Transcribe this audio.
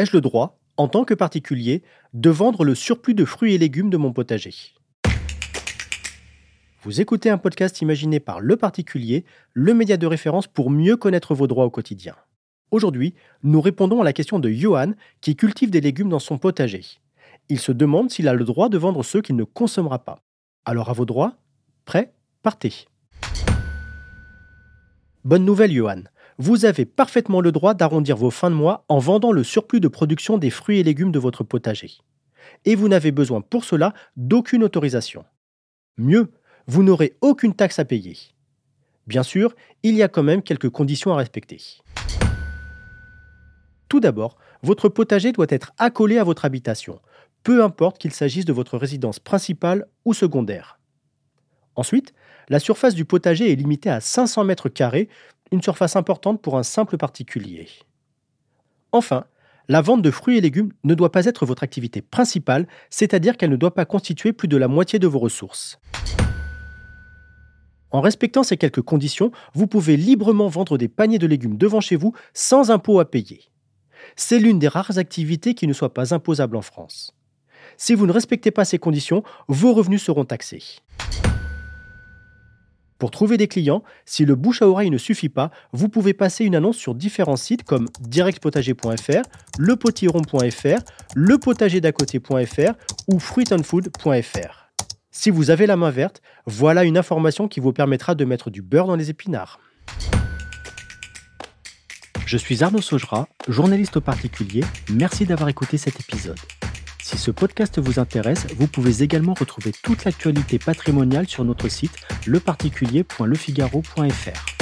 ai-je le droit, en tant que particulier, de vendre le surplus de fruits et légumes de mon potager ? Vous écoutez un podcast imaginé par Le Particulier, le média de référence pour mieux connaître vos droits au quotidien. Aujourd'hui, nous répondons à la question de Johan, qui cultive des légumes dans son potager. Il se demande s'il a le droit de vendre ceux qu'il ne consommera pas. Alors à vos droits, prêts, partez ! Bonne nouvelle Johan, vous avez parfaitement le droit d'arrondir vos fins de mois en vendant le surplus de production des fruits et légumes de votre potager. Et vous n'avez besoin pour cela d'aucune autorisation. Mieux, vous n'aurez aucune taxe à payer. Bien sûr, il y a quand même quelques conditions à respecter. Tout d'abord, votre potager doit être accolé à votre habitation, peu importe qu'il s'agisse de votre résidence principale ou secondaire. Ensuite, la surface du potager est limitée à 500 mètres carrés, une surface importante pour un simple particulier. Enfin, la vente de fruits et légumes ne doit pas être votre activité principale, c'est-à-dire qu'elle ne doit pas constituer plus de la moitié de vos ressources. En respectant ces quelques conditions, vous pouvez librement vendre des paniers de légumes devant chez vous sans impôt à payer. C'est l'une des rares activités qui ne soit pas imposable en France. Si vous ne respectez pas ces conditions, vos revenus seront taxés. Pour trouver des clients, si le bouche à oreille ne suffit pas, vous pouvez passer une annonce sur différents sites comme directpotager.fr, lepotiron.fr, lepotagerdacoté.fr ou fruitandfood.fr. Si vous avez la main verte, voilà une information qui vous permettra de mettre du beurre dans les épinards. Je suis Arnaud Saugeras, journaliste au particulier. Merci d'avoir écouté cet épisode. Si ce podcast vous intéresse, vous pouvez également retrouver toute l'actualité patrimoniale sur notre site leparticulier.lefigaro.fr.